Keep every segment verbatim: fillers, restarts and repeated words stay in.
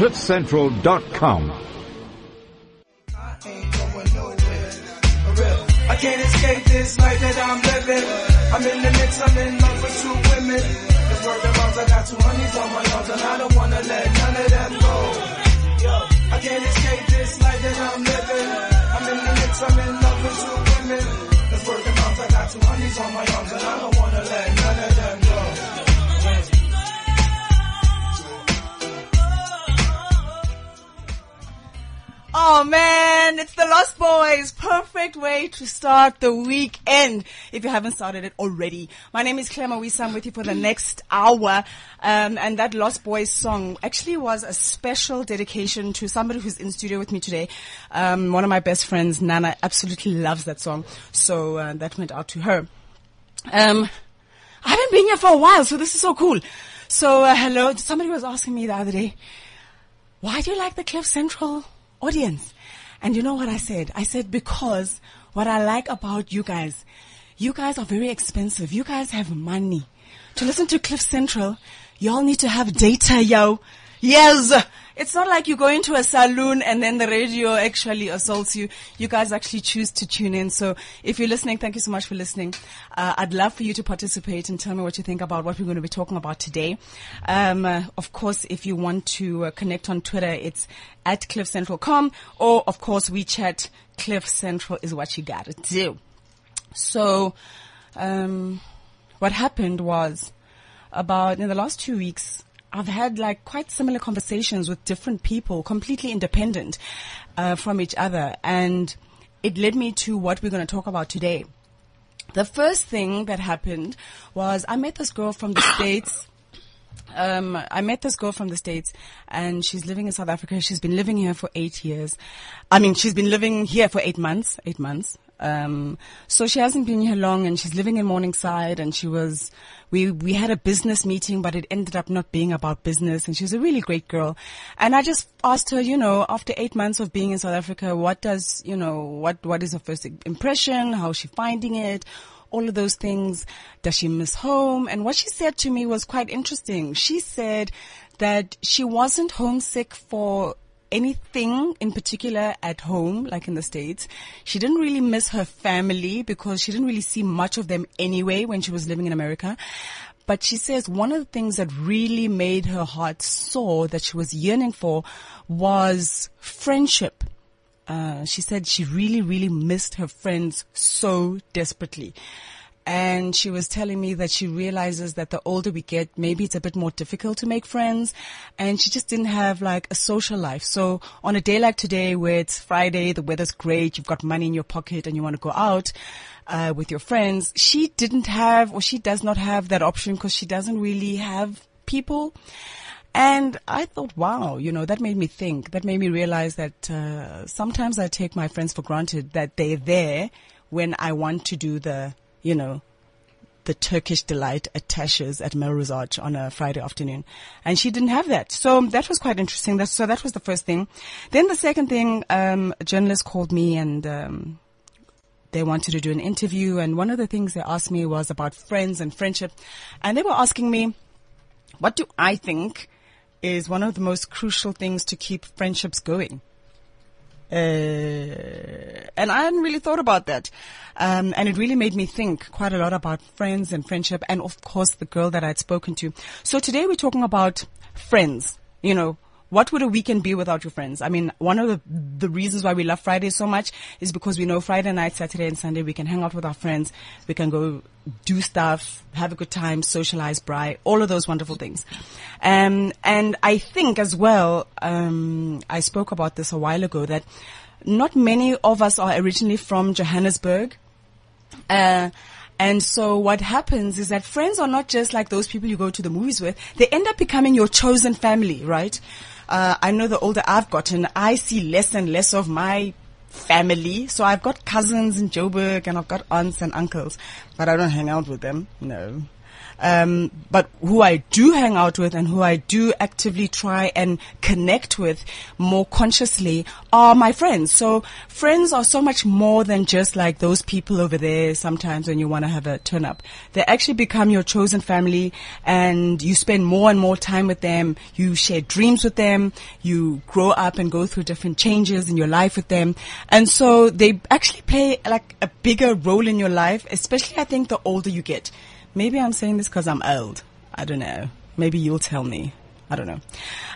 cliff central dot com. I can't escape this life that I'm living. I'm in the mix, I'm in love with two women. It's word of mouth, I got two honeys on my lungs, and I don't want to let none of them go. I can't escape this life that I'm living. I'm in the mix, I'm in love with two women. It's word of mouth, I got two honeys on my arms, and I don't want to let none of them go. Oh man, it's the Lost Boys. Perfect way to start the weekend if you haven't started it already. My name is Claire Mawisa. I'm with you for the next hour. Um, and that Lost Boys song actually was a special dedication to somebody who's in studio with me today. Um, one of my best friends, Nana, absolutely loves that song. So uh, that went out to her. Um, I haven't been here for a while, so this is so cool. So uh, hello. Somebody was asking me the other day, why do you like the Cliff Central audience? And you know what I said? I said, because what I like about you guys, you guys are very expensive. You guys have money. To listen to Cliff Central, y'all need to have data, yo. Yes. It's not like you go into a saloon and then the radio actually assaults you. You guys actually choose to tune in. So if you're listening, thank you so much for listening. Uh, I'd love for you to participate and tell me what you think about what we're going to be talking about today. Um, uh, of course, if you want to uh, connect on Twitter, it's at cliff central dot com, or, of course, WeChat. Cliff Central is what you got to do. So um, what happened was, about in the last two weeks, I've had like quite similar conversations with different people, completely independent uh, from each other. And it led me to what we're going to talk about today. The first thing that happened was I met this girl from the States. Um, I met this girl from the States, and she's living in South Africa. She's been living here for eight years. I mean, she's been living here for eight months, eight months. Um, so she hasn't been here long, and she's living in Morningside, and she was, we, we had a business meeting, but it ended up not being about business, and she's a really great girl. And I just asked her, you know, after eight months of being in South Africa, what does, you know, what, what is her first impression? How is she finding it? All of those things. Does she miss home? And what she said to me was quite interesting. She said that she wasn't homesick for anything in particular at home, like in the States. She didn't really miss her family because she didn't really see much of them anyway when she was living in America. But she says one of the things that really made her heart sore, that she was yearning for, was friendship. Uh, she said she really, really missed her friends so desperately. And she was telling me that she realizes that the older we get, maybe it's a bit more difficult to make friends. And she just didn't have like a social life. So on a day like today where it's Friday, the weather's great, you've got money in your pocket and you want to go out uh, with your friends, she didn't have, or she does not have that option because she doesn't really have people. And I thought, wow, you know, that made me think. That made me realize that uh, sometimes I take my friends for granted, that they're there when I want to do the, you know, the Turkish delight at Tasha's at Melrose Arch on a Friday afternoon. And she didn't have that. So that was quite interesting. That, so that was the first thing. Then the second thing, um, a journalist called me and um, they wanted to do an interview. And one of the things they asked me was about friends and friendship. And they were asking me, what do I think is one of the most crucial things to keep friendships going? Uh, and I hadn't really thought about that. Um, and it really made me think quite a lot about friends and friendship, and of course the girl that I had spoken to. So today we're talking about friends. You know, what would a weekend be without your friends? I mean, one of the, the reasons why we love Fridays so much is because we know Friday night, Saturday and Sunday, we can hang out with our friends. We can go do stuff, have a good time, socialize, bri, all of those wonderful things. Um, and I think as well, um, I spoke about this a while ago, that not many of us are originally from Johannesburg. Uh, And so what happens is that friends are not just like those people you go to the movies with. They end up becoming your chosen family, right? Uh, I know the older I've gotten, I see less and less of my family. So I've got cousins in Joburg and I've got aunts and uncles, but I don't hang out with them. No. Um, but who I do hang out with and who I do actively try and connect with more consciously are my friends. So friends are so much more than just like those people over there sometimes when you want to have a turn up. They actually become your chosen family, and you spend more and more time with them. You share dreams with them. You grow up and go through different changes in your life with them. And so they actually play like a bigger role in your life, especially I think the older you get. Maybe I'm saying this because I'm old. I don't know. Maybe you'll tell me. I don't know.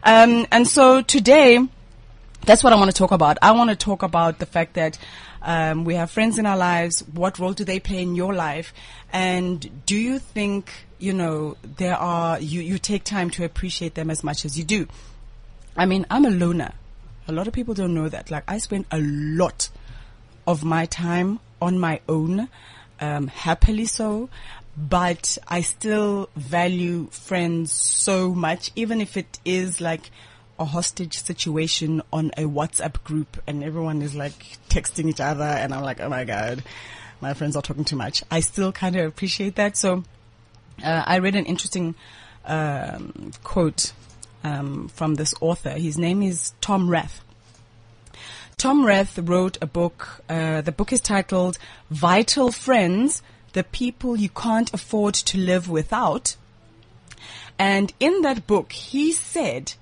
Um, and so today, that's what I want to talk about. I want to talk about the fact that um, we have friends in our lives. What role do they play in your life? And do you think, you know, there are, you, you take time to appreciate them as much as you do? I mean, I'm a loner. A lot of people don't know that. Like, I spend a lot of my time on my own, um, happily so. But I still value friends so much, even if it is like a hostage situation on a WhatsApp group and everyone is like texting each other and I'm like, oh my God, my friends are talking too much. I still kind of appreciate that. So uh, I read an interesting um, quote um, from this author. His name is Tom Rath. Tom Rath wrote a book. Uh, the book is titled Vital Friends, The People You Can't Afford to Live Without. And in that book, he said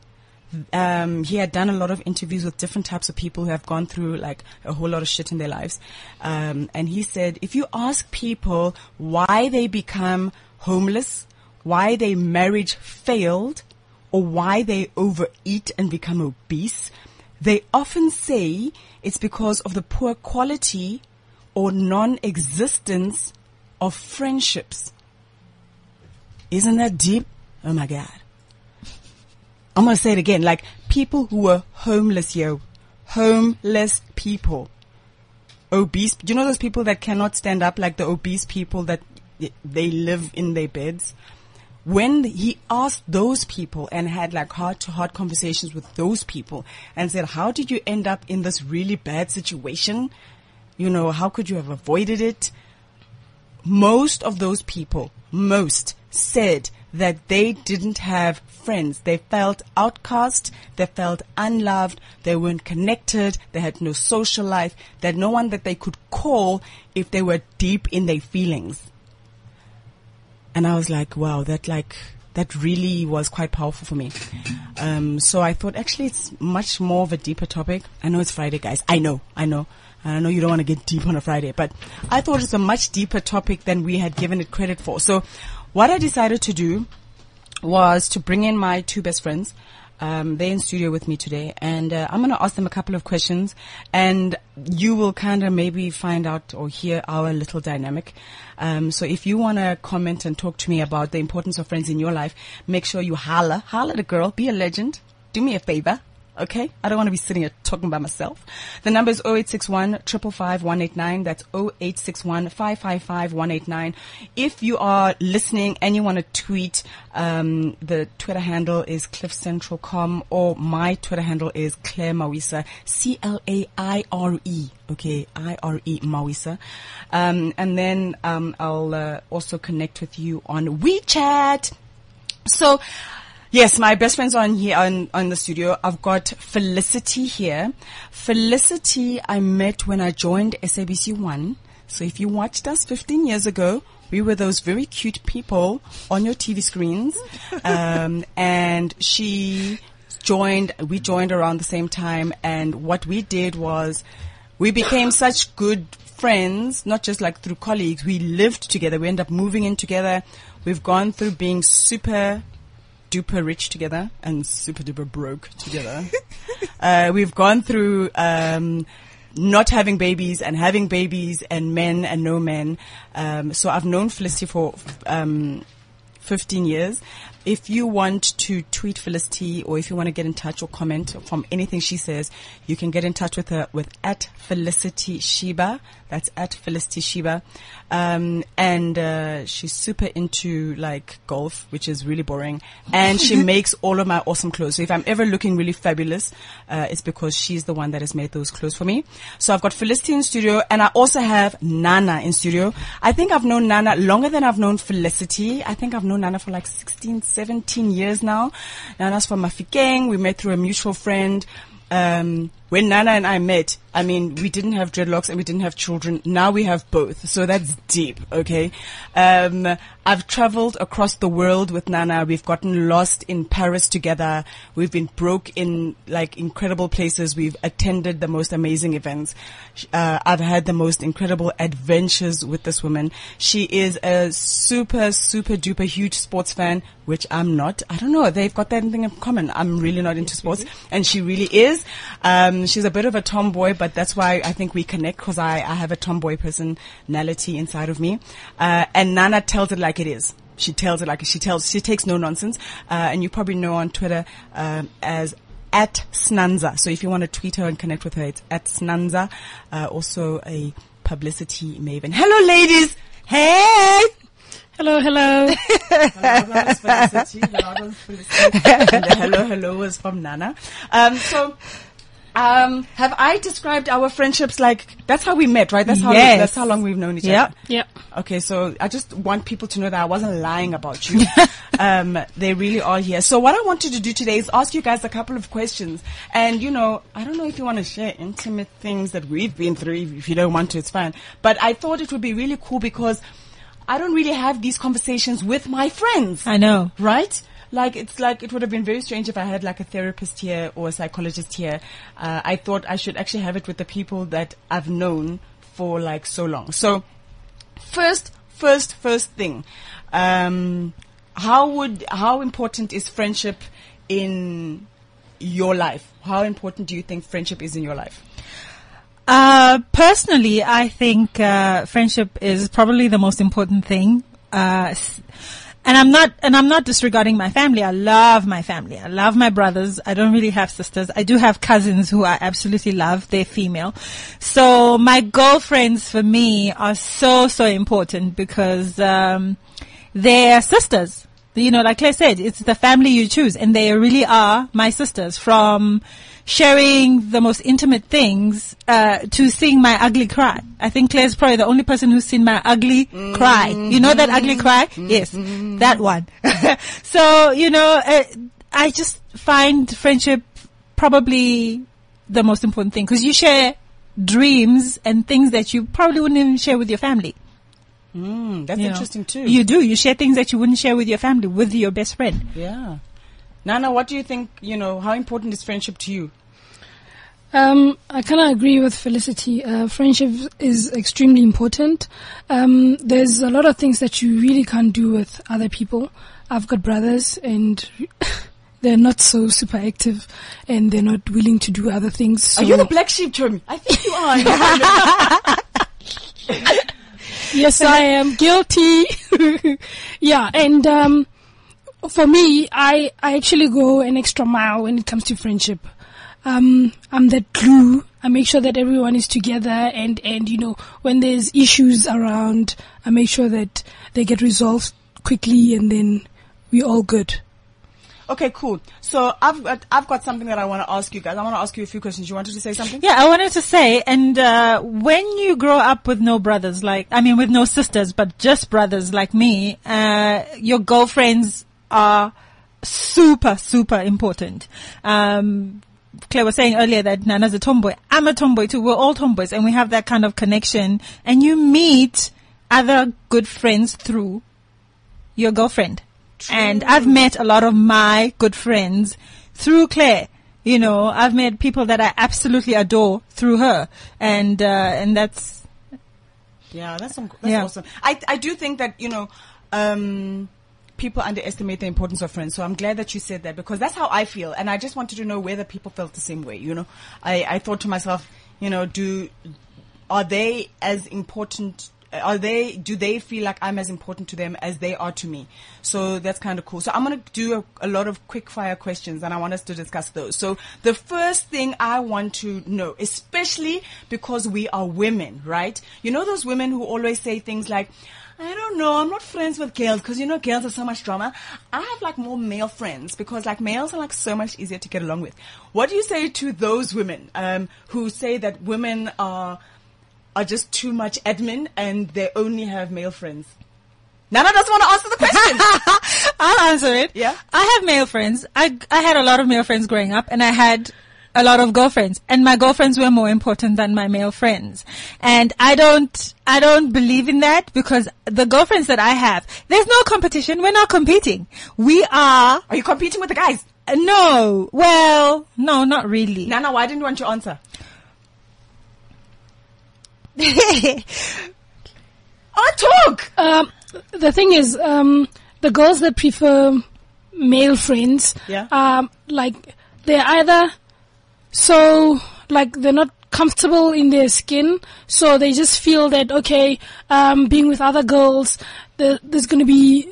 um, he had done a lot of interviews with different types of people who have gone through like a whole lot of shit in their lives. Um, and he said, if you ask people why they become homeless, why their marriage failed, or why they overeat and become obese, they often say it's because of the poor quality or non-existence of friendships. Isn't that deep? Oh my God. I'm going to say it again. Like, people who were homeless, yo. Homeless people. Obese. Do you know those people that cannot stand up? Like the obese people that they live in their beds. When he asked those people and had like heart to heart conversations with those people and said, how did you end up in this really bad situation? You know, how could you have avoided it? Most of those people, most, said that they didn't have friends. They felt outcast. They felt unloved. They weren't connected. They had no social life. They had no one that they could call if they were deep in their feelings. And I was like, wow, that like, that really was quite powerful for me. Um, so I thought, actually, it's much more of a deeper topic. I know it's Friday, guys. I know, I know. I know you don't want to get deep on a Friday, but I thought it's a much deeper topic than we had given it credit for. So what I decided to do was to bring in my two best friends. Um, they're in studio with me today, and uh, I'm going to ask them a couple of questions, and you will kind of maybe find out or hear our little dynamic. Um, so if you want to comment and talk to me about the importance of friends in your life, make sure you holler. Holler at a girl. Be a legend. Do me a favor. Okay, I don't want to be sitting here talking by myself. The number is oh eight six one, five five five, one eight nine. That's oh eight six one, five five five, one eight nine. If you are listening and you want to tweet, um, the Twitter handle is cliff central dot com, or my Twitter handle is Claire Mawisa, C L A I R E. Okay, I R E Mawisa. Um, and then um, I'll uh, also connect with you on WeChat. So... yes, my best friends are on here on, on the studio. I've got Felicity here. Felicity I met when I joined S A B C one. So if you watched us fifteen years ago, we were those very cute people on your T V screens. Um, and she joined, we joined around the same time. And what we did was we became such good friends, not just like through colleagues. We lived together. We ended up moving in together. We've gone through being super duper rich together and super duper broke together. uh, we've gone through um, not having babies and having babies and men and no men. Um, so I've known Felicity for um, fifteen years. If you want to tweet Felicity, or if you want to get in touch or comment from anything she says, you can get in touch with her with at Felicity Sheba. That's at Felicity Sheba. Um, and uh, she's super into like golf, which is really boring. And she makes all of my awesome clothes. So if I'm ever looking really fabulous, uh, it's because she's the one that has made those clothes for me. So I've got Felicity in studio, and I also have Nana in studio. I think I've known Nana longer than I've known Felicity. I think I've known Nana for like sixteen, seventeen years now. Nana's from Mafikeng. We met through a mutual friend. Um, when Nana and I met, I mean, we didn't have dreadlocks and we didn't have children. Now we have both. So that's deep. Okay. Um, I've traveled across the world with Nana. We've gotten lost in Paris together. We've been broke in like incredible places. We've attended the most amazing events. Uh, I've had the most incredible adventures with this woman. She is a super, super duper huge sports fan, which I'm not. I don't know. They've got that thing in common. I'm really not into sports, and she really is. Um, She's a bit of a tomboy, but that's why I think we connect, because I, I have a tomboy personality inside of me. Uh, and Nana tells it like it is. She tells it like she tells. She takes no nonsense. Uh, and you probably know on Twitter um, as at Snanza. So if you want to tweet her and connect with her, it's at Snanza. Uh, also a publicity maven. Hello, ladies. Hey. Hello, hello. Hello, hello was from Nana. Um, so. Um, have I described our friendships like that's how we met, right? That's how yes. we, that's how long we've known each yep. other. Yeah. Okay, so I just want people to know that I wasn't lying about you. um, they really are here. So what I wanted to do today is ask you guys a couple of questions. And you know, I don't know if you want to share intimate things that we've been through. If you don't want to, it's fine. But I thought it would be really cool because I don't really have these conversations with my friends. I know, right? Like, it's like, it would have been very strange if I had like a therapist here or a psychologist here. Uh, I thought I should actually have it with the people that I've known for like so long. So first, first, first thing, um, how would, how important is friendship in your life? How important do you think friendship is in your life? Uh, personally, I think, uh, friendship is probably the most important thing. Uh, And I'm not, and I'm not disregarding my family. I love my family. I love my brothers. I don't really have sisters. I do have cousins who I absolutely love. They're female. So my girlfriends for me are so, so important because, um, they're sisters. You know, like Claire said, it's the family you choose, and they really are my sisters, from sharing the most intimate things uh to seeing my ugly cry. I think Claire's probably the only person who's seen my ugly mm-hmm. cry. You know that ugly cry? Mm-hmm. Yes, that one. So, you know, uh, I just find friendship probably the most important thing, because you share dreams and things that you probably wouldn't even share with your family. Mm, that's you interesting know. Too. You do. You share things that you wouldn't share with your family, with your best friend. Yeah. Nana, what do you think, you know, how important is friendship to you? Um, I kind of agree with Felicity. Uh, friendship is extremely important. Um, there's a lot of things that you really can't do with other people. I've got brothers, and they're not so super active, and they're not willing to do other things. So. Are you the black sheep, Tommy? I think you are. Yes, I am guilty. Yeah, and um for me, I, I actually go an extra mile when it comes to friendship. Um I'm that glue. I make sure that everyone is together, and, and you know, when there's issues around, I make sure that they get resolved quickly, and then we're all good. Okay, cool. So I've got, I've got something that I want to ask you guys. I want to ask you a few questions. You wanted to say something? Yeah, I wanted to say, and uh when you grow up with no brothers, like, I mean, with no sisters, but just brothers like me, uh your girlfriends are super, super important. Um Claire was saying earlier that Nana's a tomboy. I'm a tomboy too. We're all tomboys, and we have that kind of connection. And you meet other good friends through your girlfriend. And I've met a lot of my good friends through Claire. You know, I've met people that I absolutely adore through her. And, uh, and that's. Yeah, that's, some, that's yeah. awesome. I, I do think that, you know, um, people underestimate the importance of friends. So I'm glad that you said that, because that's how I feel. And I just wanted to know whether people felt the same way. You know, I, I thought to myself, you know, do, are they as important are they, do they feel like I'm as important to them as they are to me? So that's kind of cool. So I'm going to do a, a lot of quick fire questions, and I want us to discuss those. So the first thing I want to know, especially because we are women, right? You know those women who always say things like, I don't know, I'm not friends with girls because, you know, girls are so much drama. I have, like, more male friends because, like, males are, like, so much easier to get along with. What do you say to those women um, who say that women are are just too much admin and they only have male friends? Nana doesn't want to answer the question. I'll answer it. Yeah. I have male friends. I, I had a lot of male friends growing up, and I had a lot of girlfriends, and my girlfriends were more important than my male friends. And I don't, I don't believe in that, because the girlfriends that I have, there's no competition. We're not competing. We are. Are you competing with the guys? Uh, no. Well, no, not really. Nana, why didn't you want your answer? I'll talk. Um, the thing is, um, the girls that prefer male friends, yeah, um, like they're either so, like, they're not comfortable in their skin, so they just feel that, okay, um, being with other girls, the, there's going to be,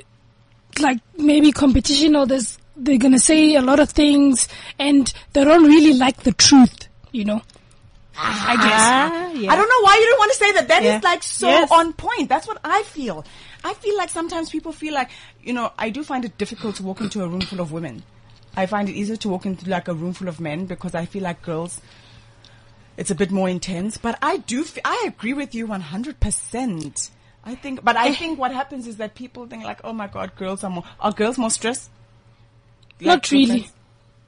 like, maybe competition, or there's, they're going to say a lot of things, and they don't really like the truth, you know. I guess. Ah, yeah. I don't know why you don't want to say that. That yeah. is, like, so yes. on point. That's what I feel. I feel like sometimes people feel like, you know, I do find it difficult to walk into a room full of women. I find it easier to walk into, like, a room full of men, because I feel like girls, it's a bit more intense. But I do, f- I agree with you one hundred percent. I think, but I think what happens is that people think, like, oh my God, girls are more, are girls more stressed? Like, not really. Stressed?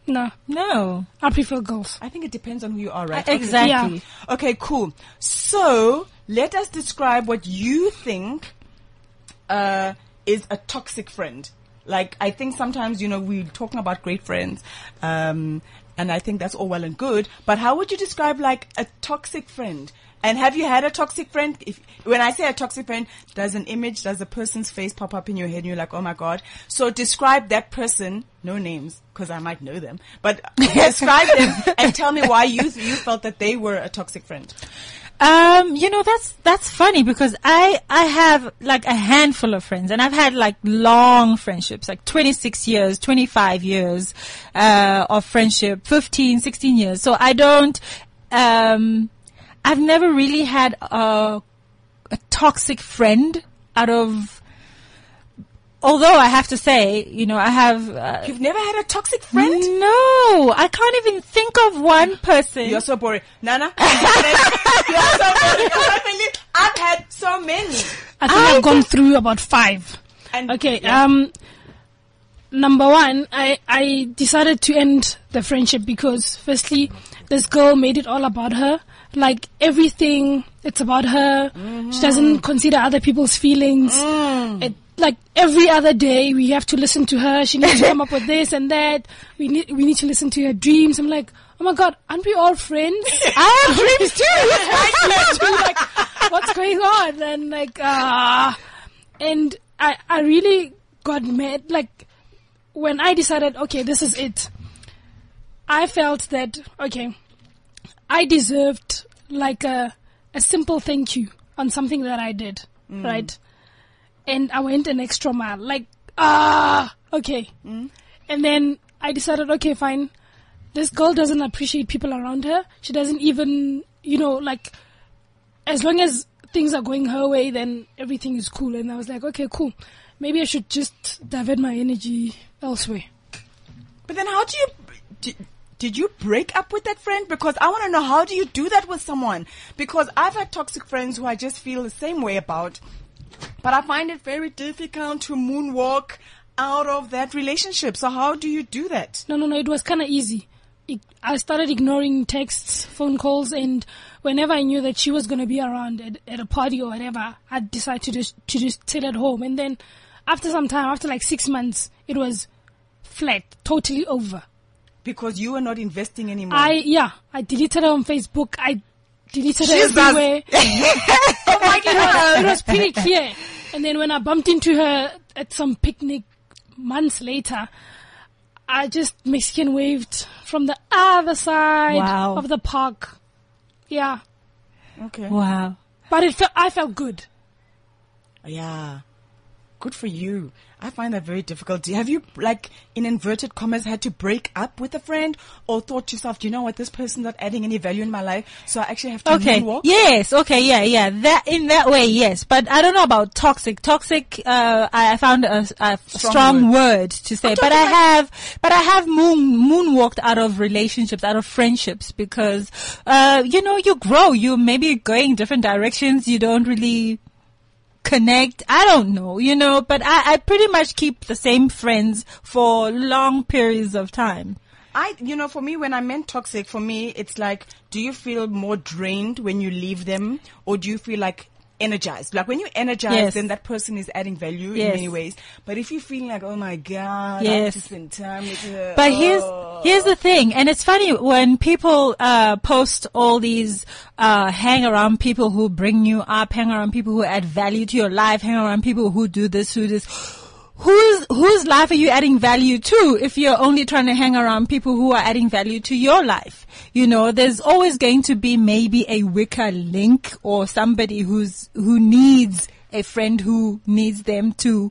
No. No. I prefer girls. I think it depends on who you are, right? Uh, exactly. Okay. Yeah. Okay, cool. So, let us describe what you think, uh, is a toxic friend. Like, I think sometimes, you know, we're talking about great friends, um, and I think that's all well and good. But how would you describe, like, a toxic friend? And have you had a toxic friend? If, when I say a toxic friend, does an image, does a person's face pop up in your head and you're like, oh, my God. So describe that person, no names, because I might know them. But describe them and tell me why you you felt that they were a toxic friend. Um, you know, that's, that's funny, because I, I have, like, a handful of friends, and I've had, like, long friendships, like twenty-six years, twenty-five years, uh, of friendship, fifteen, sixteen years. So I don't, um, I've never really had a, a toxic friend out of, although I have to say, you know, I have... Uh, You've never had a toxic friend? No, I can't even think of one person. You're so boring. Nana? You're so boring. I've had so many. I think I I've gone through about five. And okay, yeah. um, number one, I, I decided to end the friendship because, firstly, this girl made it all about her. Like, everything, it's about her. Mm-hmm. She doesn't consider other people's feelings. Mm. It, like, every other day, we have to listen to her. She needs to come up with this and that. We need we need to listen to her dreams. I'm like, oh, my God, aren't we all friends? I have dreams, too. Like, what's going on? And, like, ah. Uh, and I, I really got mad. Like, when I decided, okay, this is it, I felt that, okay, I deserved, like, a, a simple thank you on something that I did, mm. right? And I went an extra mile, like, ah, okay. Mm. And then I decided, okay, fine. This girl doesn't appreciate people around her. She doesn't even, you know, like, as long as things are going her way, then everything is cool. And I was like, okay, cool. Maybe I should just divert my energy elsewhere. But then how do you... Do, Did you break up with that friend? Because I want to know, how do you do that with someone? Because I've had toxic friends who I just feel the same way about. But I find it very difficult to moonwalk out of that relationship. So how do you do that? No, no, no. It was kind of easy. It, I started ignoring texts, phone calls, and whenever I knew that she was going to be around at, at a party or whatever, I'd decide to just, to just sit at home. And then after some time, after like six months, it was flat, totally over. Because you were not investing anymore. I, yeah. I deleted her on Facebook. I deleted Jesus. her everywhere. Oh my God. It was pretty clear. And then when I bumped into her at some picnic months later, I just Mexican waved from the other side wow. of the park. Yeah. Okay. Wow. But it felt, I felt good. Yeah. Good for you. I find that very difficult. Have you, like, in inverted commas, had to break up with a friend or thought to yourself, do you know what, this person's not adding any value in my life, so I actually have to okay. moonwalk? Yes, okay, yeah, yeah. That in that way, yes. But I don't know about toxic. Toxic, uh, I found a, a strong, strong word. word to say. But I have, but I have moon moonwalked out of relationships, out of friendships, because, uh, you know, you grow. You maybe going different directions. You don't really connect. I don't know, you know, but I, I pretty much keep the same friends for long periods of time. I, you know, for me, when I meant toxic, for me, it's like, do you feel more drained when you leave them, or do you feel like energized? Like when you energize, yes. then that person is adding value yes. in many ways. But if you feel like, oh my God, yes. I have to spend time with her. But oh. here's here's the thing, and it's funny when people uh post all these uh hang around people who bring you up, hang around people who add value to your life, hang around people who do this, who this. Whose whose life are you adding value to if you're only trying to hang around people who are adding value to your life? You know, there's always going to be maybe a weaker link or somebody who's who needs a friend who needs them to,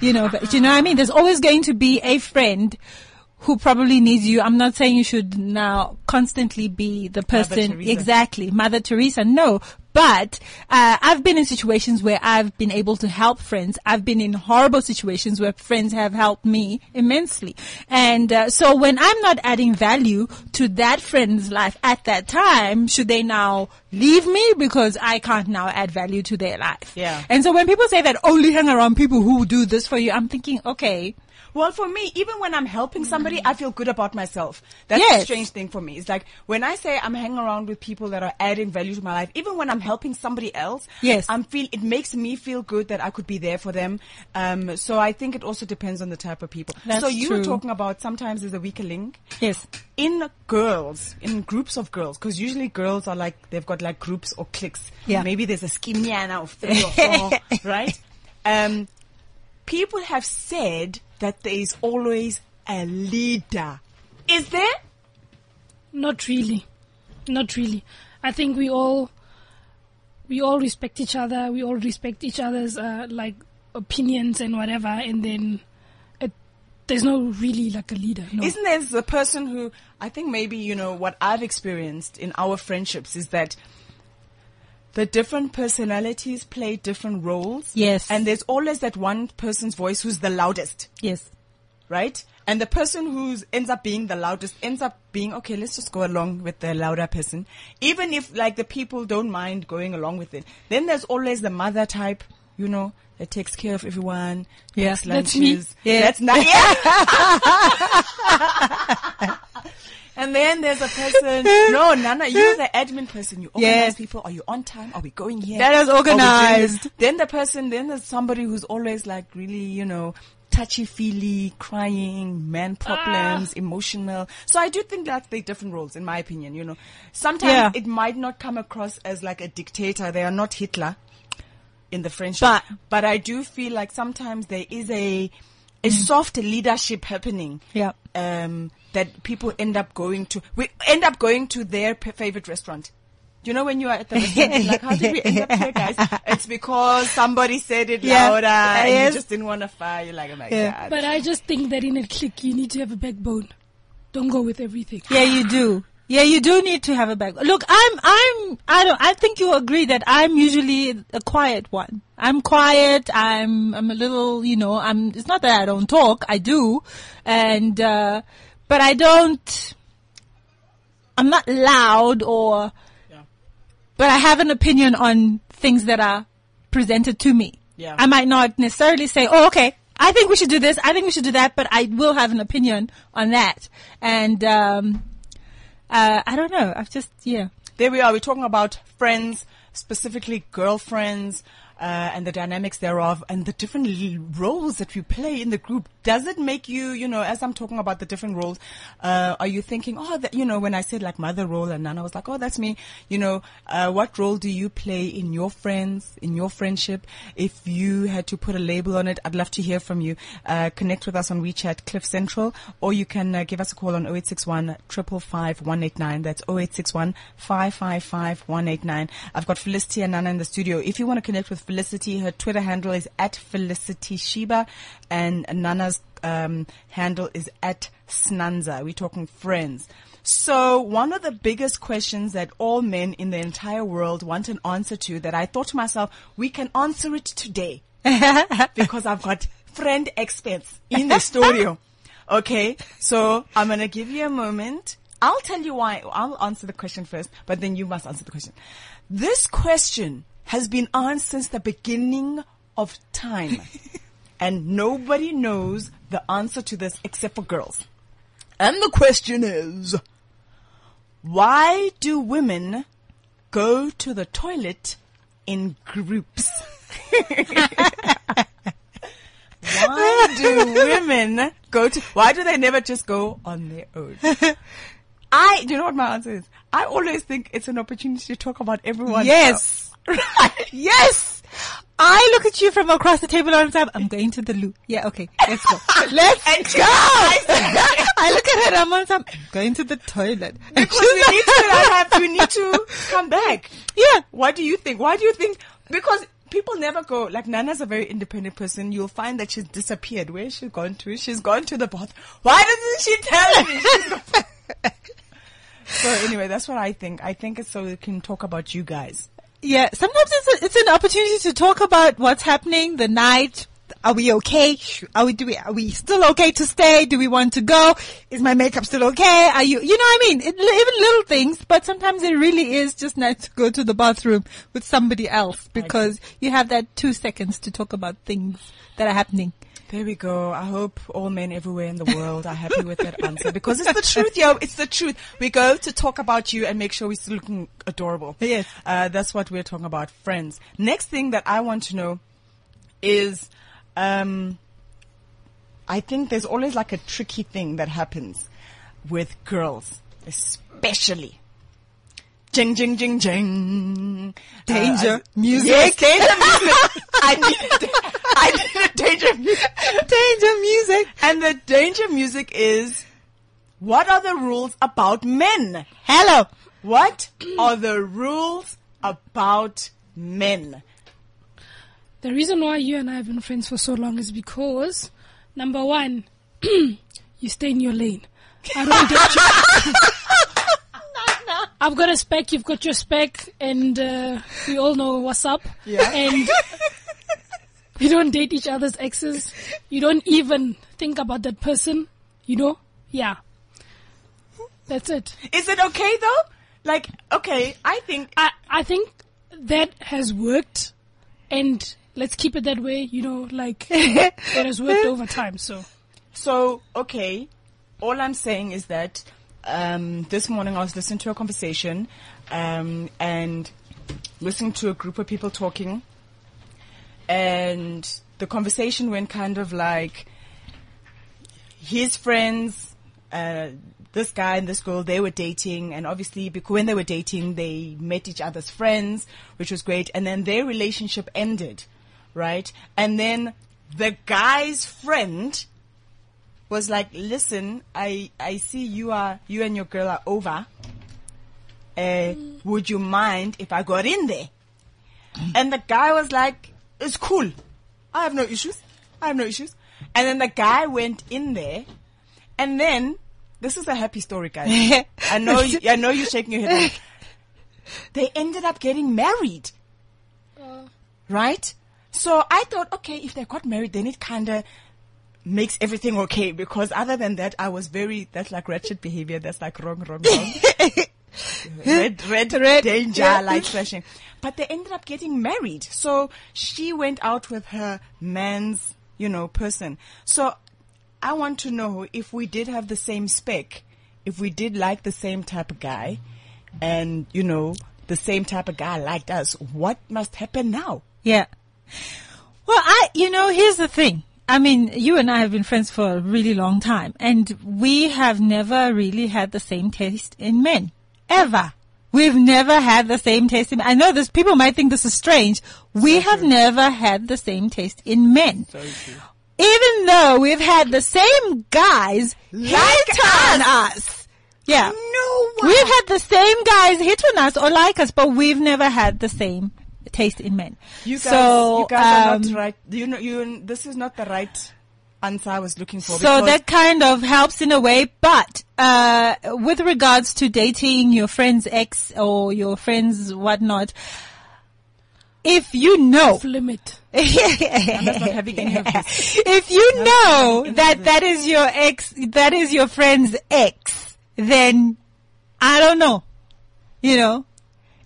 you know, but you know what I mean? There's always going to be a friend who probably needs you. I'm not saying you should now constantly be the person. Mother exactly. Mother Teresa, no. But uh I've been in situations where I've been able to help friends. I've been in horrible situations where friends have helped me immensely. And uh, so when I'm not adding value to that friend's life at that time, should they now leave me because I can't now add value to their life? Yeah. And so when people say that only hang around people who do this for you, I'm thinking, okay. Well, for me, even when I'm helping somebody, I feel good about myself. That's yes. a strange thing for me. It's like when I say I'm hanging around with people that are adding value to my life, even when I'm helping somebody else, yes. I'm feel it makes me feel good that I could be there for them. Um, so I think it also depends on the type of people. That's so you true. Were talking about sometimes there's a weaker link. Yes. In girls, in groups of girls, because usually girls are like, they've got like groups or cliques. Yeah. Maybe there's a skimyana of three or four, right? Um, people have said that there is always a leader. Is there? Not really. Not really. I think we all, we all respect each other. We all respect each other's, uh, like, opinions and whatever. And then it, there's no really, like, a leader. No. Isn't there the person who, I think maybe, you know, what I've experienced in our friendships is that the different personalities play different roles. Yes. And there's always that one person's voice who's the loudest. Yes. Right? And the person who ends up being the loudest ends up being, okay, let's just go along with the louder person. Even if, like, the people don't mind going along with it. Then there's always the mother type, you know, that takes care of everyone. Yeah. That's me. Yeah. That's not. Yeah. And then there's a person, no, Nana, you're the admin person. You organize yes. people. Are you on time? Are we going here? That is organized. Then the person, then there's somebody who's always like really, you know, touchy-feely, crying, man problems, ah. emotional. So I do think that's the different roles, in my opinion, you know. Sometimes yeah. it might not come across as like a dictator. They are not Hitler in the friendship. But, but I do feel like sometimes there is a... a soft leadership happening. Yeah. Um, that people end up going to, we end up going to their p- favorite restaurant. You know, when you are at the restaurant, like, how did we end up here, guys? It's because somebody said it yeah. louder yes. and you just didn't want to fire. You're like, oh my yeah. God. But I just think that in a clique, you need to have a backbone. Don't go with everything. Yeah, you do. Yeah, you do need to have a backbone. Look, I'm, I'm, I don't, I think you agree that I'm usually a quiet one. I'm quiet. I'm, I'm a little, you know, I'm, it's not that I don't talk. I do. And, uh, but I don't, I'm not loud or, yeah. but I have an opinion on things that are presented to me. Yeah. I might not necessarily say, oh, okay, I think we should do this. I think we should do that, but I will have an opinion on that. And, um, Uh, I don't know. I've just, yeah. There we are. We're talking about friends, specifically girlfriends, uh, and the dynamics thereof and the different roles that we play in the group. Does it make you, you know, as I'm talking about the different roles, uh, are you thinking, oh, that, you know, when I said like mother role and Nana was like, oh, that's me. You know, uh, what role do you play in your friends, in your friendship? If you had to put a label on it, I'd love to hear from you. Uh, connect with us on WeChat, Cliff Central, or you can uh, give us a call on oh eight six one, five five five, one eight nine. That's oh eight six one, five five five, one eight nine. I've got Felicity and Nana in the studio. If you want to connect with Felicity. Her Twitter handle is at Felicity Sheba, and Nana's um, handle is at Snanza. We're talking friends. So one of the biggest questions that all men in the entire world want an answer to, that I thought to myself, we can answer it today because I've got friend experts in the studio. Okay, so I'm going to give you a moment. I'll tell you why. I'll answer the question first, but then you must answer the question. This question has been asked since the beginning of time, and nobody knows the answer to this except for girls. And the question is, why do women go to the toilet in groups? Why do women go to, why do they never just go on their own? I, do you know what my answer is? I always think it's an opportunity to talk about everyone. Yes. Yes. I look at you from across the table all the time. I'm going to the loo. Yeah, okay. Let's go. Let's and go. I look at her and I'm all the time. I'm going to the toilet. Because we need to, I have, we need to come back. Yeah. Why do you think? Why do you think? Because people never go, like Nana's a very independent person. You'll find that she's disappeared. Where has she gone to? She's gone to the bathroom. Why doesn't she tell me? She's gone. So anyway, that's what I think. I think it's so we can talk about you guys. Yeah, sometimes it's a, it's an opportunity to talk about what's happening the night. Are we okay? Are we do we are we still okay to stay? Do we want to go? Is my makeup still okay? Are you you know what I mean? It, even little things, but sometimes it really is just nice to go to the bathroom with somebody else because you have that two seconds to talk about things that are happening. There we go. I hope all men everywhere in the world are happy with that answer because it's the truth, yo. It's the truth. We go to talk about you and make sure we're still looking adorable. Yes. Uh, that's what we're talking about, friends. Next thing that I want to know is, um, I think there's always like a tricky thing that happens with girls, especially. Jing, jing, jing, jing. Danger uh, music. Yes, danger music. I need it. I did a danger music. Danger music. And the danger music is, what are the rules about men? Hello. What are the rules about men? The reason why you and I have been friends for so long is because, number one, you stay in your lane. I don't get you. no, no. I've got a spec, you've got your spec, and uh, we all know what's up. Yeah. And... you don't date each other's exes. You don't even think about that person. You know? Yeah. That's it. Is it okay though? Like, okay, I think... I, I think that has worked. And let's keep it that way. You know, like, it has worked over time, so... So, okay. All I'm saying is that um, this morning I was listening to a conversation um, and listening to a group of people talking. And the conversation went kind of like his friends, uh, this guy and this girl, they were dating. And obviously, because when they were dating, they met each other's friends, which was great. And then their relationship ended, right? And then the guy's friend was like, listen, I, I see you are, you and your girl are over. Uh, would you mind if I got in there? And the guy was like, it's cool. I have no issues. I have no issues. And then the guy went in there, and then this is a happy story, guys. I know. You, I know you're shaking your head. They ended up getting married, uh. right? So I thought, okay, if they got married, then it kind of makes everything okay because other than that, I was very that's like ratchet behavior. That's like wrong, wrong, wrong. Red, red, red danger, yeah. Like flashing. But they ended up getting married. So she went out with her man's, you know, person. So I want to know if we did have the same spec, if we did like the same type of guy, and, you know, the same type of guy liked us, what must happen now? Yeah. Well, I, you know, here's the thing. I mean, you and I have been friends for a really long time, and we have never really had the same taste in men. Ever. We've never had the same taste in men. I know this, people might think this is strange. We so have true. never had the same taste in men. So true. Even though we've had the same guys like hit us. on us. Yeah. No one. We've had the same guys hit on us or like us, but we've never had the same taste in men. You guys, so, you guys um, are not right. You know, you, this is not the right answer I was looking for. So that kind of helps in a way, but uh, with regards to dating your friend's ex or your friend's whatnot, if you know, limit. I'm not having any of this. If you no, know that that is your ex, that is your friend's ex, then I don't know. You know,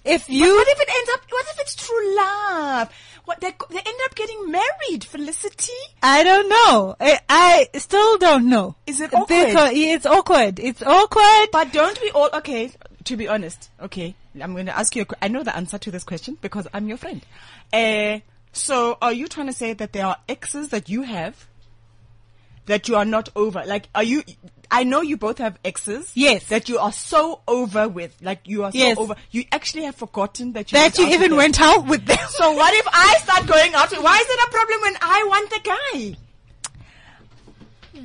if you. But what if it ends up? What if it's true love? What they they end up getting married, Felicity? I don't know. I, I still don't know. Is it awkward? Because it's awkward. It's awkward. But don't we all? Okay, to be honest. Okay. I'm going to ask you, I know the answer to this question because I'm your friend. Uh, so are you trying to say that there are exes that you have that you are not over? Like, are you, I know you both have exes. Yes. That you are so over with. Like, you are so yes. over. You actually have forgotten that you That you even went out with them. So what if I start going out with, why is it a problem when I want the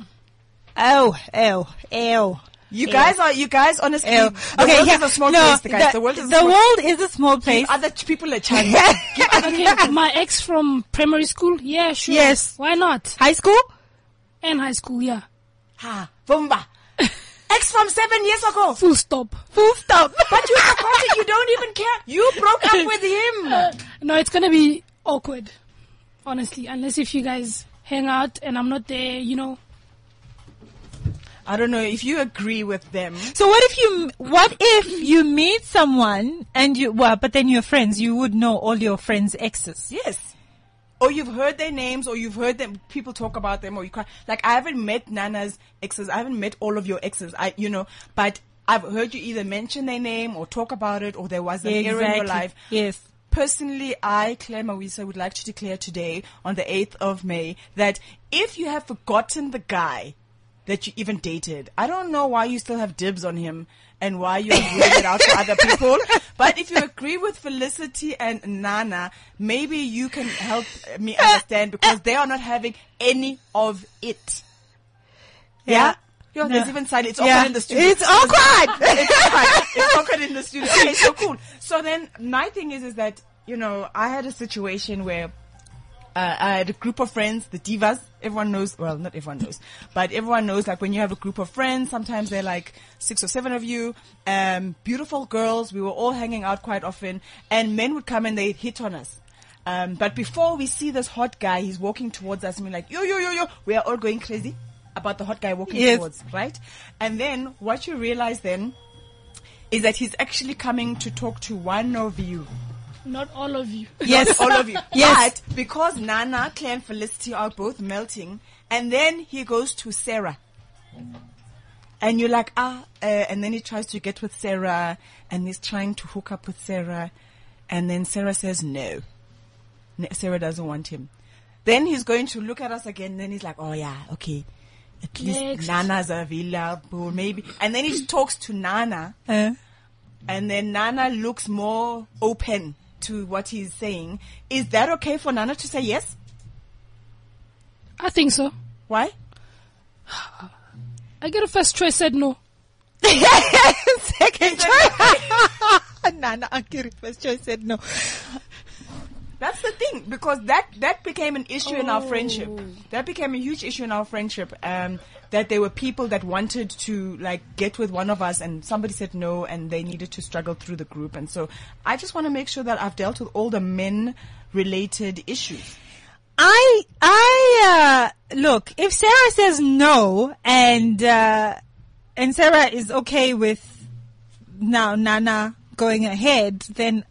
guy? Oh, oh, oh. You guys yeah. are, you guys honestly, Ew. the okay, world yeah. is a small no, place, the guys. The, the, world, is the world is a small place. Give other people a chance. Okay, my ex from primary school, yeah, sure. Yes. Why not? High school? And high school, yeah. Ha, Vumba. Ex from seven years ago. Full stop. Full stop. But you forgot it, you don't even care. You broke up with him. Uh, no, it's going to be awkward, honestly, unless if you guys hang out and I'm not there, you know. I don't know if you agree with them. So what if you, what if you meet someone and you, well, but then you're friends, you would know all your friends' exes. Yes. Or you've heard their names or you've heard them, people talk about them or you cry. Like, I haven't met Nana's exes. I haven't met all of your exes. I, you know, but I've heard you either mention their name or talk about it or there was an yeah, exactly. error in your life. Yes. Personally, I, Claire Mawisa, would like to declare today on the eighth of May that if you have forgotten the guy that you even dated, I don't know why you still have dibs on him and why you're ruling it out to other people. But if you agree with Felicity and Nana, maybe you can help me understand because they are not having any of it. Yeah? yeah? No. There's even silence. It's yeah. awkward in the studio. It's awkward! It's awkward. It's awkward in the studio. Okay, so cool. So then my thing is, is that, you know, I had a situation where Uh, I had a group of friends, the divas. Everyone knows, well, not everyone knows, but everyone knows, like, when you have a group of friends, sometimes they're like six or seven of you, um, beautiful girls. We were all hanging out quite often and men would come and they'd hit on us. Um, but before we see this hot guy, he's walking towards us and we're like, yo, yo, yo, yo, we are all going crazy about the hot guy walking yes. towards, right? And then what you realize then is that he's actually coming to talk to one of you. Not all of you. Yes. Not all of you. Yes. But because Nana, Claire and Felicity are both melting, and then he goes to Sarah. And you're like, ah, uh, and then he tries to get with Sarah, and he's trying to hook up with Sarah. And then Sarah says, no. no Sarah doesn't want him. Then he's going to look at us again, and then he's like, oh, yeah, okay. At least Next. Nana's available, maybe. And then he talks to Nana, uh. and then Nana looks more open to what he's saying. Is that okay for Nana to say yes? I think so. Why? I get a first choice said no. Second choice. Nana, I get a first choice said no. That's the thing, because that, that became an issue oh. in our friendship. That became a huge issue in our friendship. Um, that there were people that wanted to, like, get with one of us and somebody said no and they needed to struggle through the group. And so I just want to make sure that I've dealt with all the men related issues. I, I, uh, look, if Sarah says no and, uh, and Sarah is okay with now Nana going ahead, then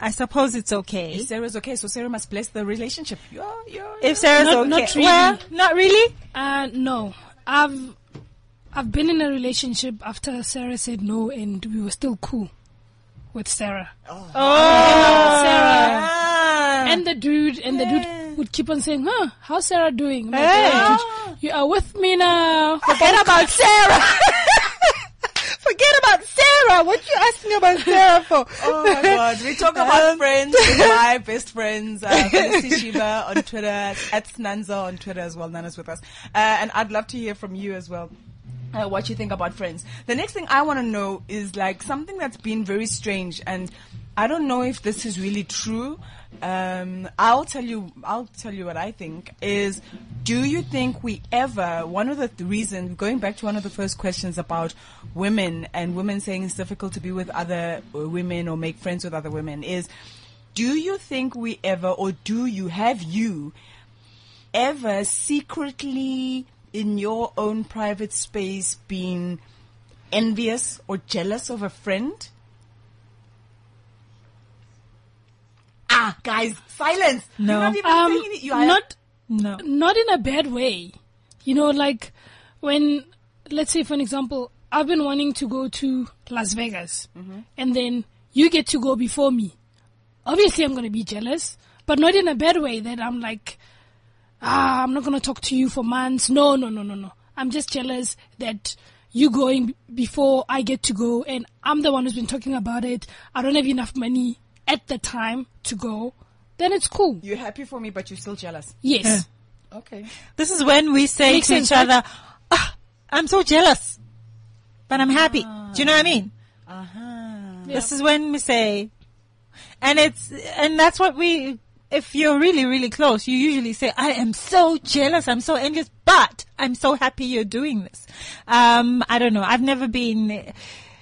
I suppose it's okay. If Sarah's okay, so Sarah must bless the relationship. You're, you're, you're. If Sarah's not, okay, not really. Well, not really. Uh, no, I've I've been in a relationship after Sarah said no, and we were still cool with Sarah. Oh, oh. Sarah yeah. and the dude, and yeah. the dude would keep on saying, "Huh, how's Sarah doing?" Like, hey. Oh, dude, you are with me now. Forget about Sarah. Forget about Sarah. What you asking about Sarah for? Oh my God. We talk about um, friends with my best friends, uh, Felicity Sheba on Twitter, at Snanza on Twitter as well. Nana's with us. Uh, and I'd love to hear from you as well. Uh, what you think about friends. The next thing I want to know is, like, something that's been very strange. And I don't know if this is really true. Um, I'll tell you. I'll tell you what I think is. Do you think we ever? One of the th- reasons, going back to one of the first questions about women and women saying it's difficult to be with other women or make friends with other women, is do you think we ever, or do you have you ever secretly in your own private space been envious or jealous of a friend? Ah, guys, silence. No. You're not even um, saying it. You are not, no. Not in a bad way. You know, like when, let's say for an example, I've been wanting to go to Las Vegas, mm-hmm. and then you get to go before me. Obviously, I'm going to be jealous, but not in a bad way that I'm like, ah, I'm not going to talk to you for months. No, no, no, no, no. I'm just jealous that you going before I get to go, and I'm the one who's been talking about it. I don't have enough money at the time to go. Then it's cool. You're happy for me, but you're still jealous. Yes. Yeah. Okay. This is when we say Makes to sense, each right? other, oh, I'm so jealous, but I'm happy. Ah. Do you know what I mean? Uh-huh. This yeah. is when we say, and it's, and that's what we, if you're really, really close, you usually say, I am so jealous, I'm so envious, but I'm so happy you're doing this. Um, I don't know. I've never been.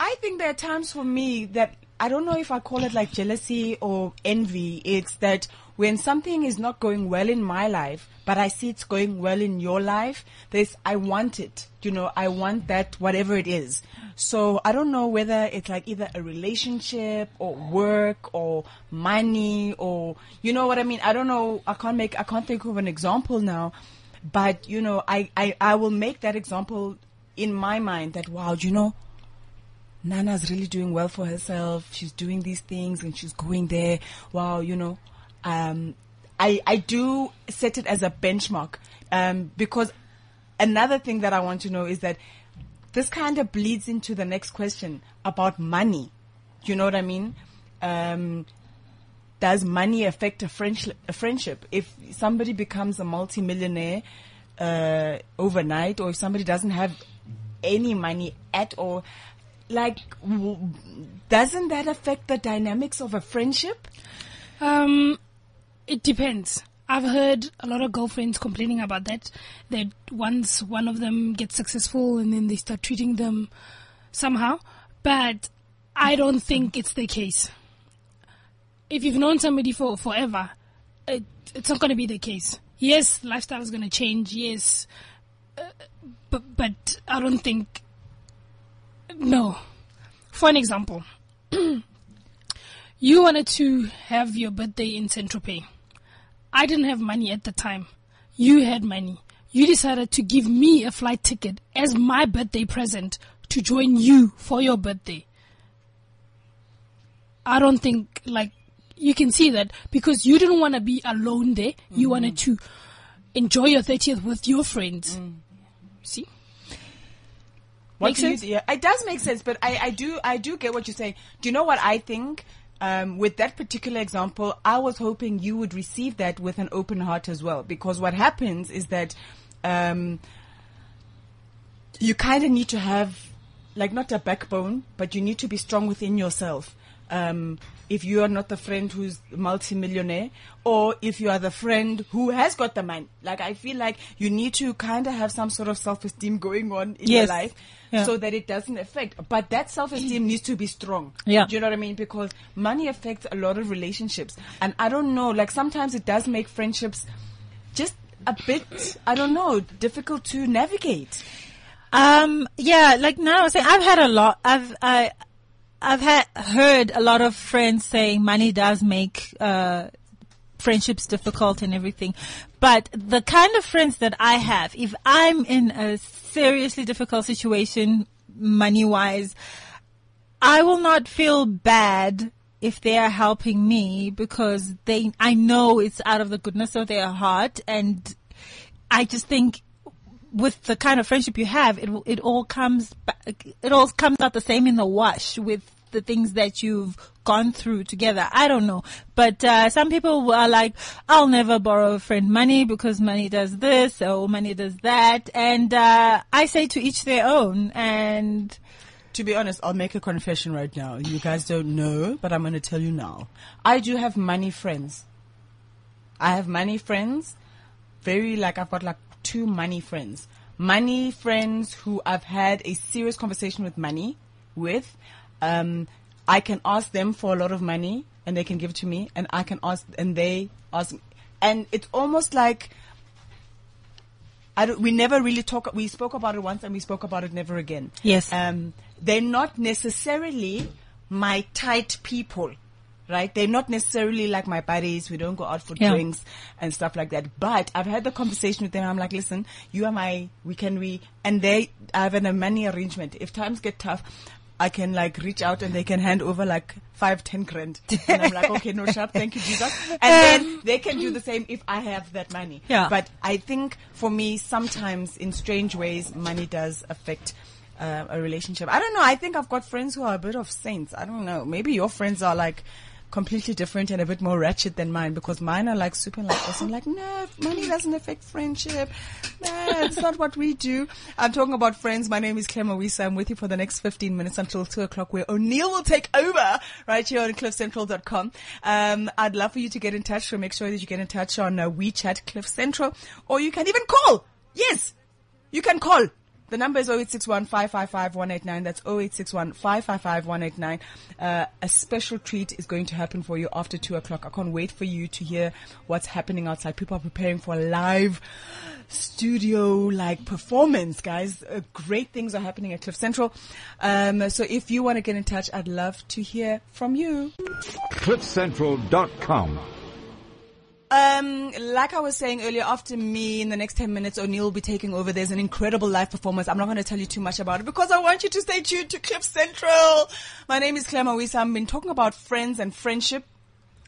I think there are times for me that, I don't know if I call it like jealousy or envy. It's that when something is not going well in my life, but I see it's going well in your life, there's, I want it. You know, I want that, whatever it is. So I don't know whether it's like either a relationship or work or money or, you know what I mean? I don't know. I can't make, I can't think of an example now, but you know, I, I, I will make that example in my mind that, wow, you know, Nana's really doing well for herself. She's doing these things and she's going there. Wow, you know, um, I I do set it as a benchmark um, because another thing that I want to know is that this kind of bleeds into the next question about money. You know what I mean? Um, does money affect a, French, a friendship? If somebody becomes a multimillionaire uh, overnight, or if somebody doesn't have any money at all, like, w- doesn't that affect the dynamics of a friendship? Um, it depends. I've heard a lot of girlfriends complaining about that, that once one of them gets successful and then they start treating them somehow. But I don't think it's the case. If you've known somebody for forever, it, it's not going to be the case. Yes, lifestyle is going to change, yes. Uh, but, but I don't think... No. For an example, you wanted to have your birthday in Saint-Tropez. I didn't have money at the time. You had money. You decided to give me a flight ticket as my birthday present to join you for your birthday. I don't think, like, you can see that because you didn't want to be alone there. Mm-hmm. You wanted to enjoy your thirtieth with your friends. Mm. See? What do you do? Yeah, it does make sense, but I, I do I do get what you're saying. Do you know what I think? Um, with that particular example, I was hoping you would receive that with an open heart as well, because what happens is that um, you kind of need to have, like, not a backbone, but you need to be strong within yourself. Um, if you are not the friend who's multimillionaire, or if you are the friend who has got the money, like, I feel like you need to kind of have some sort of self-esteem going on in yes. your life yeah. so that it doesn't affect. But that self-esteem needs to be strong. Yeah. Do you know what I mean? Because money affects a lot of relationships. And I don't know, like, sometimes it does make friendships just a bit, I don't know, difficult to navigate. Um, yeah, like now I was saying, I've had a lot. I've, I, I've ha- heard a lot of friends saying money does make uh friendships difficult and everything. But the kind of friends that I have, if I'm in a seriously difficult situation, money-wise, I will not feel bad if they are helping me because they, I know it's out of the goodness of their heart. And I just think with the kind of friendship you have, it it all comes back, it all comes out the same in the wash with the things that you've gone through together. I don't know, but uh, some people are like, "I'll never borrow a friend money because money does this or money does that," and uh, I say to each their own. And To be honest, I'll make a confession right now. You guys don't know, but I'm going to tell you now. I do have money friends. I have money friends. Very like I've got like two money friends. Money friends who I've had a serious conversation with money with. Um, I can ask them for a lot of money and they can give it to me, and I can ask and they ask me. And it's almost like I don't, we never really talk. We spoke about it once and we spoke about it never again. Yes. Um, they're not necessarily my tight people, right? They're not necessarily like my buddies. We don't go out for yeah. drinks and stuff like that. But I've had the conversation with them. I'm like, listen, you are my, we can, we, and they I have a money arrangement. If times get tough, I can like reach out and they can hand over like five, ten grand. And I'm like, okay, no sharp. Thank you, Jesus. And then they can do the same if I have that money. Yeah. But I think for me, sometimes in strange ways, money does affect uh, a relationship. I don't know. I think I've got friends who are a bit of saints. I don't know. Maybe your friends are like completely different and a bit more ratchet than mine, because mine are like super like this. I'm like, no, money doesn't affect friendship. No, it's not what we do. I'm talking about friends. My name is Claire Mawisa. I'm with you for the next fifteen minutes until two o'clock, where O'Neill will take over right here on cliff central dot com. Um, I'd love for you to get in touch, so make sure that you get in touch on uh, WeChat Cliff Central, or you can even call. Yes, you can call. The number is oh eight six one, five five five, one eight nine. That's oh eight six one, five five five, one eight nine. Uh, a special treat is going to happen for you after two o'clock. I can't wait for you to hear what's happening outside. People are preparing for a live studio like performance, guys. Uh, great things are happening at Cliff Central. Um, so if you want to get in touch, I'd love to hear from you. cliff central dot com. Um, like I was saying earlier, after me, in the next ten minutes, O'Neill will be taking over. There's an incredible live performance. I'm not going to tell you too much about it because I want you to stay tuned to Cliff Central. My name is Claire Mawisa. I've been talking about friends and friendship.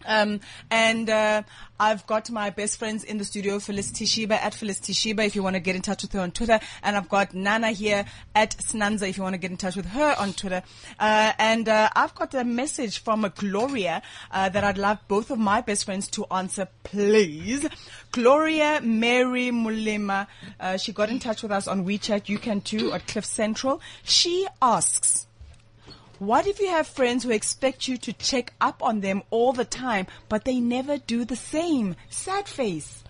Um, and, uh, I've got my best friends in the studio, Felicity Sheba at Felicity Sheba, if you want to get in touch with her on Twitter. And I've got Nana here at Snanza, if you want to get in touch with her on Twitter. Uh, and, uh, I've got a message from a Gloria, uh, that I'd love both of my best friends to answer, please. Gloria Mary Mulema. Uh, she got in touch with us on WeChat. You can too, at Cliff Central. She asks, what if you have friends who expect you to check up on them all the time, but they never do the same? Sad face.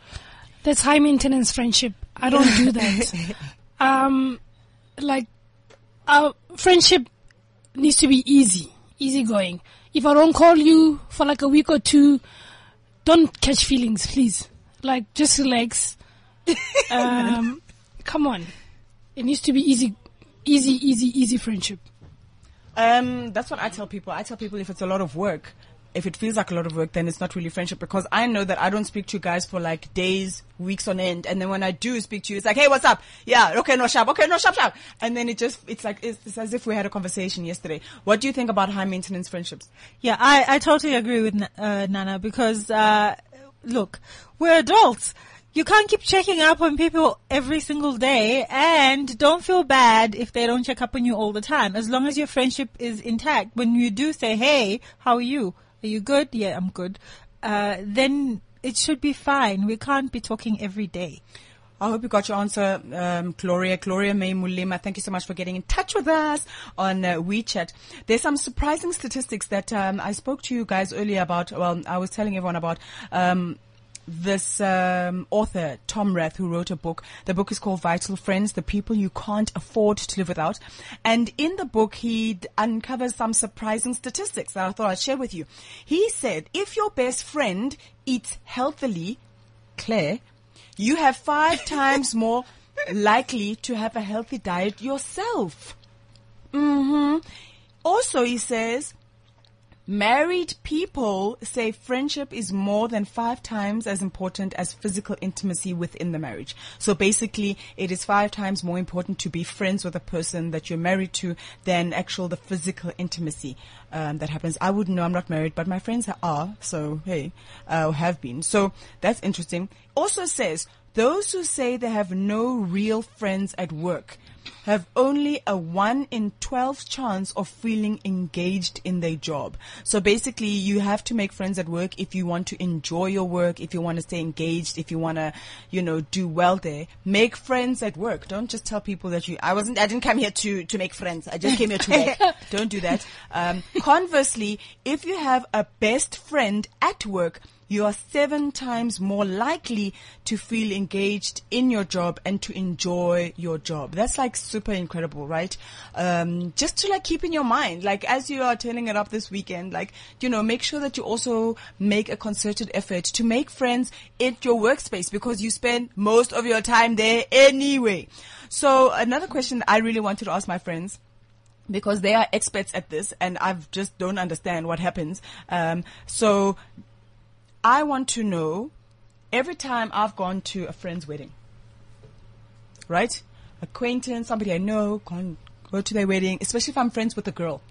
That's high maintenance friendship. I don't do that. Um, like, our friendship needs to be easy, easy going. If I don't call you for like a week or two, don't catch feelings, please. Like, just relax. Um, come on. It needs to be easy, easy, easy, easy friendship. Um, that's what I tell people. I tell people if it's a lot of work, if it feels like a lot of work, then it's not really friendship, because I know that I don't speak to you guys for like days, weeks on end. And then when I do speak to you, it's like, hey, what's up? Yeah. Okay. No sharp. Okay. No sharp, sharp. And then it just, it's like, it's, it's as if we had a conversation yesterday. What do you think about high maintenance friendships? Yeah. I, I totally agree with uh, Nana, because, uh, look, we're adults. You can't keep checking up on people every single day, and don't feel bad if they don't check up on you all the time. As long as your friendship is intact, when you do say, hey, how are you? Are you good? Yeah, I'm good. Uh, then it should be fine. We can't be talking every day. I hope you got your answer, um, Gloria. Gloria May Mulima, thank you so much for getting in touch with us on uh, WeChat. There's some surprising statistics that um, I spoke to you guys earlier about. Well, I was telling everyone about... Um, This um, author, Tom Rath, who wrote a book. The book is called Vital Friends, The People You Can't Afford to Live Without. And in the book, he d- uncovers some surprising statistics that I thought I'd share with you. He said, if your best friend eats healthily, Claire, you have five times more likely to have a healthy diet yourself. Mm-hmm. Also, he says... married people say friendship is more than five times as important as physical intimacy within the marriage. So basically, it is five times more important to be friends with a person that you're married to than actual the physical intimacy um, that happens. I wouldn't know. I'm not married, but my friends are. So, hey, uh, have been. So that's interesting. Also says, those who say they have no real friends at work – have only a one in twelve chance of feeling engaged in their job. So basically, you have to make friends at work if you want to enjoy your work, if you want to stay engaged, if you want to, you know, do well there. Make friends at work. Don't just tell people that you, I wasn't, I didn't come here to, to make friends. I just came here to work. Don't do that. Um, conversely, if you have a best friend at work, you are seven times more likely to feel engaged in your job and to enjoy your job. That's like super incredible, right? Um, just to like keep in your mind, like as you are turning it up this weekend, like, you know, make sure that you also make a concerted effort to make friends at your workspace because you spend most of your time there anyway. So another question I really wanted to ask my friends, because they are experts at this and I've just don't understand what happens. Um, so I want to know, every time I've gone to a friend's wedding, right? Acquaintance, somebody I know, gone, go to their wedding, especially if I'm friends with a girl.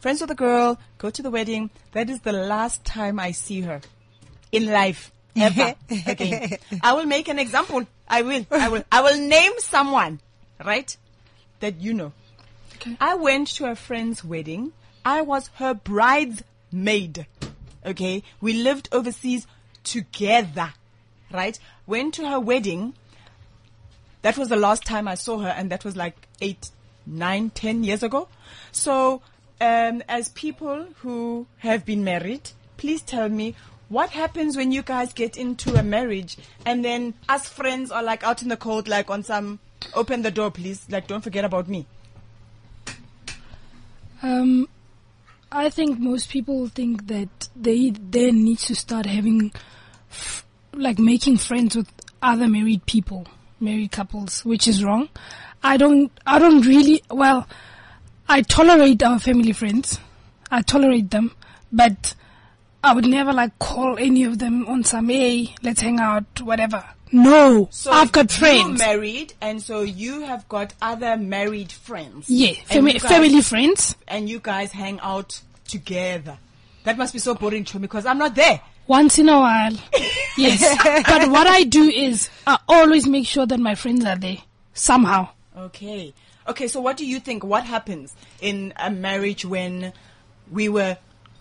Friends with a girl, go to the wedding. That is the last time I see her in life, ever again. I will make an example. I will. I will. I will name someone, right, that you know. Okay. I went to a friend's wedding. I was her bridesmaid. Okay, we lived overseas together, right? Went to her wedding. That was the last time I saw her, and that was like eight, nine, ten years ago. So, um, as people who have been married, please tell me what happens when you guys get into a marriage, and then us friends are like out in the cold, like on some open the door, please, like don't forget about me. Um. I think most people think that they then need to start having, f- like, making friends with other married people, married couples, which is wrong. I don't, I don't really, well, I tolerate our family friends. I tolerate them, but I would never, like, call any of them on some, hey, let's hang out, whatever. No, so I've got friends. You're married, and so you have got other married friends. Yeah, fami- guys, family friends. And you guys hang out together. That must be so boring to me because I'm not there. Once in a while. Yes. But what I do is I always make sure that my friends are there somehow. Okay. Okay, so what do you think? What happens in a marriage when we were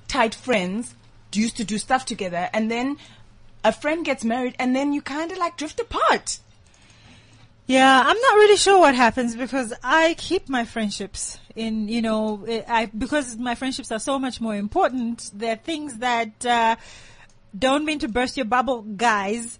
tight friends, used to do stuff together, and then a friend gets married and then you kind of like drift apart? Yeah, I'm not really sure what happens because I keep my friendships in, you know, I because my friendships are so much more important. They're things that uh, don't mean to burst your bubble, guys.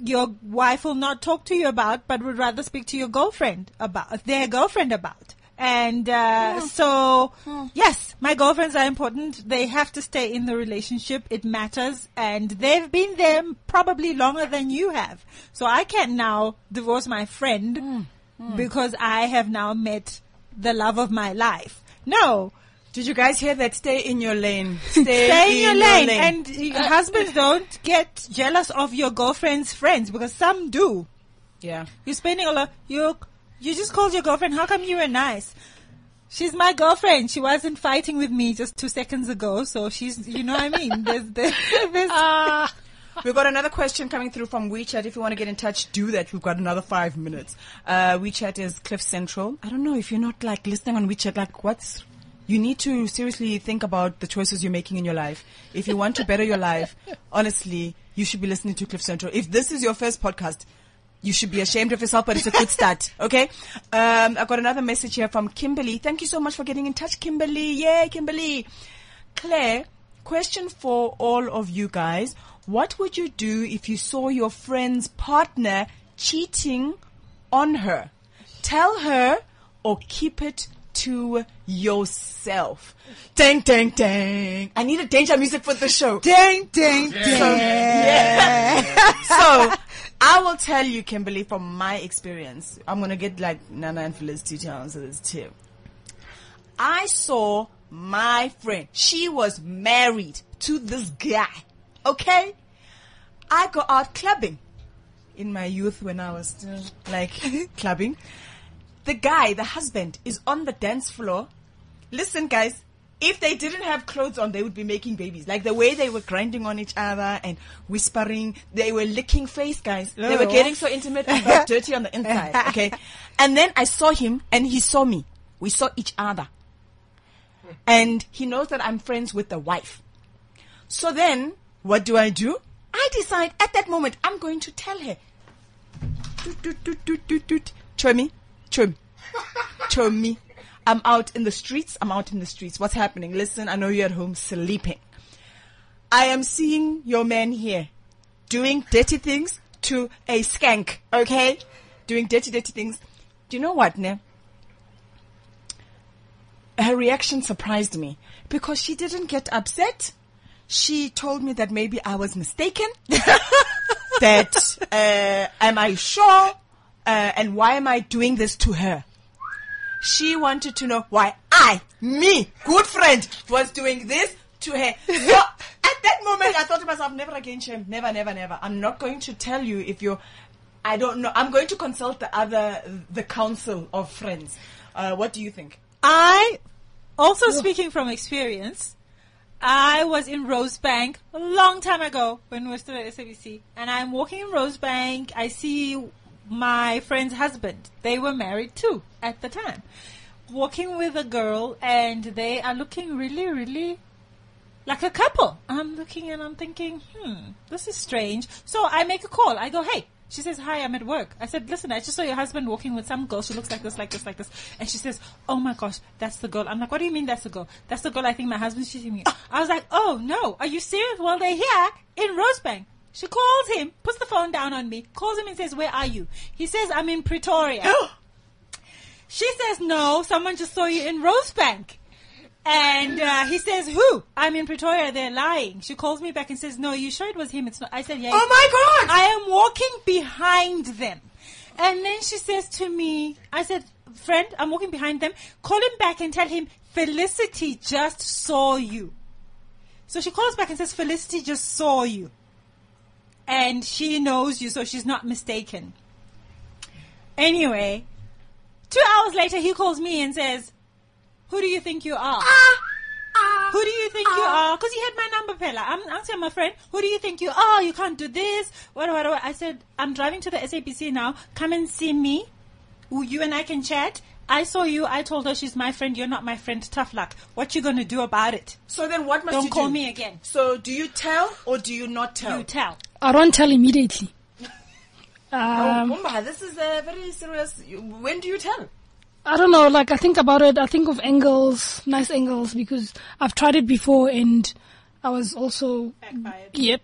Your wife will not talk to you about, but would rather speak to your girlfriend about, their girlfriend about. And uh, yeah. so, yeah. yes, my girlfriends are important. They have to stay in the relationship. It matters. And they've been there probably longer than you have. So I can't now divorce my friend mm. Mm. because I have now met the love of my life. No. Did you guys hear that? Stay in your lane. Stay, Stay in, your, in lane. your lane. And uh, husbands don't get jealous of your girlfriend's friends because some do. Yeah. You're spending a lot. You're... You just called your girlfriend. How come you were nice? She's my girlfriend. She wasn't fighting with me just two seconds ago. So she's, you know what I mean? There's, there's, there's uh, we've got another question coming through from WeChat. If you want to get in touch, do that. We've got another five minutes. Uh, WeChat is Cliff Central. I don't know if you're not like listening on WeChat, like what's, you need to seriously think about the choices you're making in your life. If you want to better your life, honestly, you should be listening to Cliff Central. If this is your first podcast, you should be ashamed of yourself, but it's a good start. Okay. Um, I've got another message here from Kimberly. Thank you so much for getting in touch, Kimberly. Yay, Kimberly. Claire, question for all of you guys. What would you do if you saw your friend's partner cheating on her? Tell her or keep it to yourself. Dang, dang, dang. I need a danger music for the show. Dang, dang, dang. So, yeah. so I will tell you, Kimberly, from my experience. I'm going to get like Nana and Felicity to answer this too. I saw my friend. She was married to this guy. Okay? I go out clubbing in my youth when I was still like clubbing. The guy, the husband, is on the dance floor. Listen, guys, if they didn't have clothes on, they would be making babies. Like the way they were grinding on each other and whispering. They were licking face, guys. No. They were getting so intimate and got dirty on the inside. Okay. And then I saw him and he saw me. We saw each other. And he knows that I'm friends with the wife. So then what do I do? I decide at that moment, I'm going to tell her. Doot, doot, doot, doot, doot, doot. Chomi, Chomi, Chomi. I'm out in the streets. I'm out in the streets. What's happening? Listen, I know you're at home sleeping. I am seeing your man here doing dirty things to a skank, okay? Doing dirty, dirty things. Do you know what, Ne? Her reaction surprised me because she didn't get upset. She told me that maybe I was mistaken. That, uh, am I sure? Uh, and why am I doing this to her? She wanted to know why I, me, good friend, was doing this to her. So at that moment, I thought to myself, never again, Shem. Never, never, never. I'm not going to tell you if you're, I don't know. I'm going to consult the other, the council of friends. Uh, what do you think? I, also speaking from experience, I was in Rosebank a long time ago when we were still at S A B C. And I'm walking in Rosebank. I see my friend's husband. They were married too at the time. Walking with a girl, and they are looking really, really like a couple. I'm looking and I'm thinking, hmm, this is strange. So I make a call. I go, hey. She says, hi, I'm at work. I said, listen, I just saw your husband walking with some girl. She looks like this, like this, like this. And she says, oh my gosh, that's the girl. I'm like, what do you mean that's the girl? That's the girl I think my husband's cheating me. I was like, oh no, are you serious? Well, they're here in Rosebank. She calls him, puts the phone down on me, calls him and says, where are you? He says, I'm in Pretoria. She says, no, someone just saw you in Rosebank. And uh, he says, who? I'm in Pretoria. They're lying. She calls me back and says, no, you sure it was him? It's not. I said, yeah. Oh, my God. I am walking behind them. And then she says to me, I said, friend, I'm walking behind them. Call him back and tell him, Felicity just saw you. So she calls back and says, Felicity just saw you. And she knows you, so she's not mistaken. Anyway, two hours later, he calls me and says, who do you think you are? Ah, ah, who do you think ah. you are? Because he had my number, Pella. I'm answering my friend. Who do you think you are? You can't do this. What, what, what? I said, I'm driving to the S A B C now. Come and see me. You and I can chat. I saw you. I told her she's my friend. You're not my friend. Tough luck. What you going to do about it? So then what must don't you do? Don't call me again. So do you tell or do you not tell? You tell. I don't tell immediately. um, oh, Mumba, this is a very serious. When do you tell? I don't know. Like, I think about it. I think of angles, nice angles, because I've tried it before and I was also... Backfired. Yep.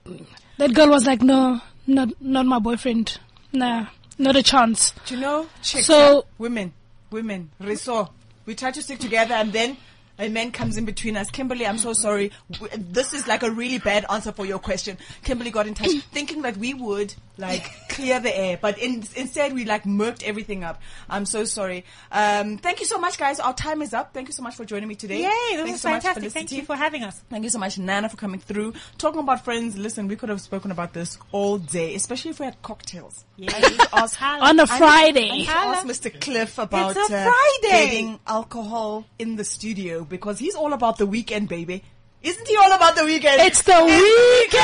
That girl was like, no, not not my boyfriend. Nah, not a chance. Do you know? Check so that. Women, women, reso. We try to stick together and then a man comes in between us. Kimberly, I'm so sorry. This is like a really bad answer for your question. Kimberly got in touch thinking that we would... like clear the air, but in, instead we like murked everything up. I'm so sorry. Um, thank you so much, guys. Our time is up. Thank you so much for joining me today. Yay, this was so fantastic. Much, thank you for having us. Thank you so much, Nana, for coming through. Talking about friends. Listen, we could have spoken about this all day, especially if we had cocktails. Yeah, ask, on a Friday. I need, I need to ask Mister Cliff about it's a Friday. Uh, getting alcohol in the studio because he's all about the weekend, baby. Isn't he all about the weekend? It's the it's weekend,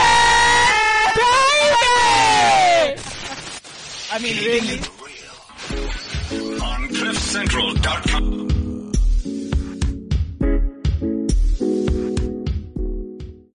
baby! I mean, really? On cliff central dot com.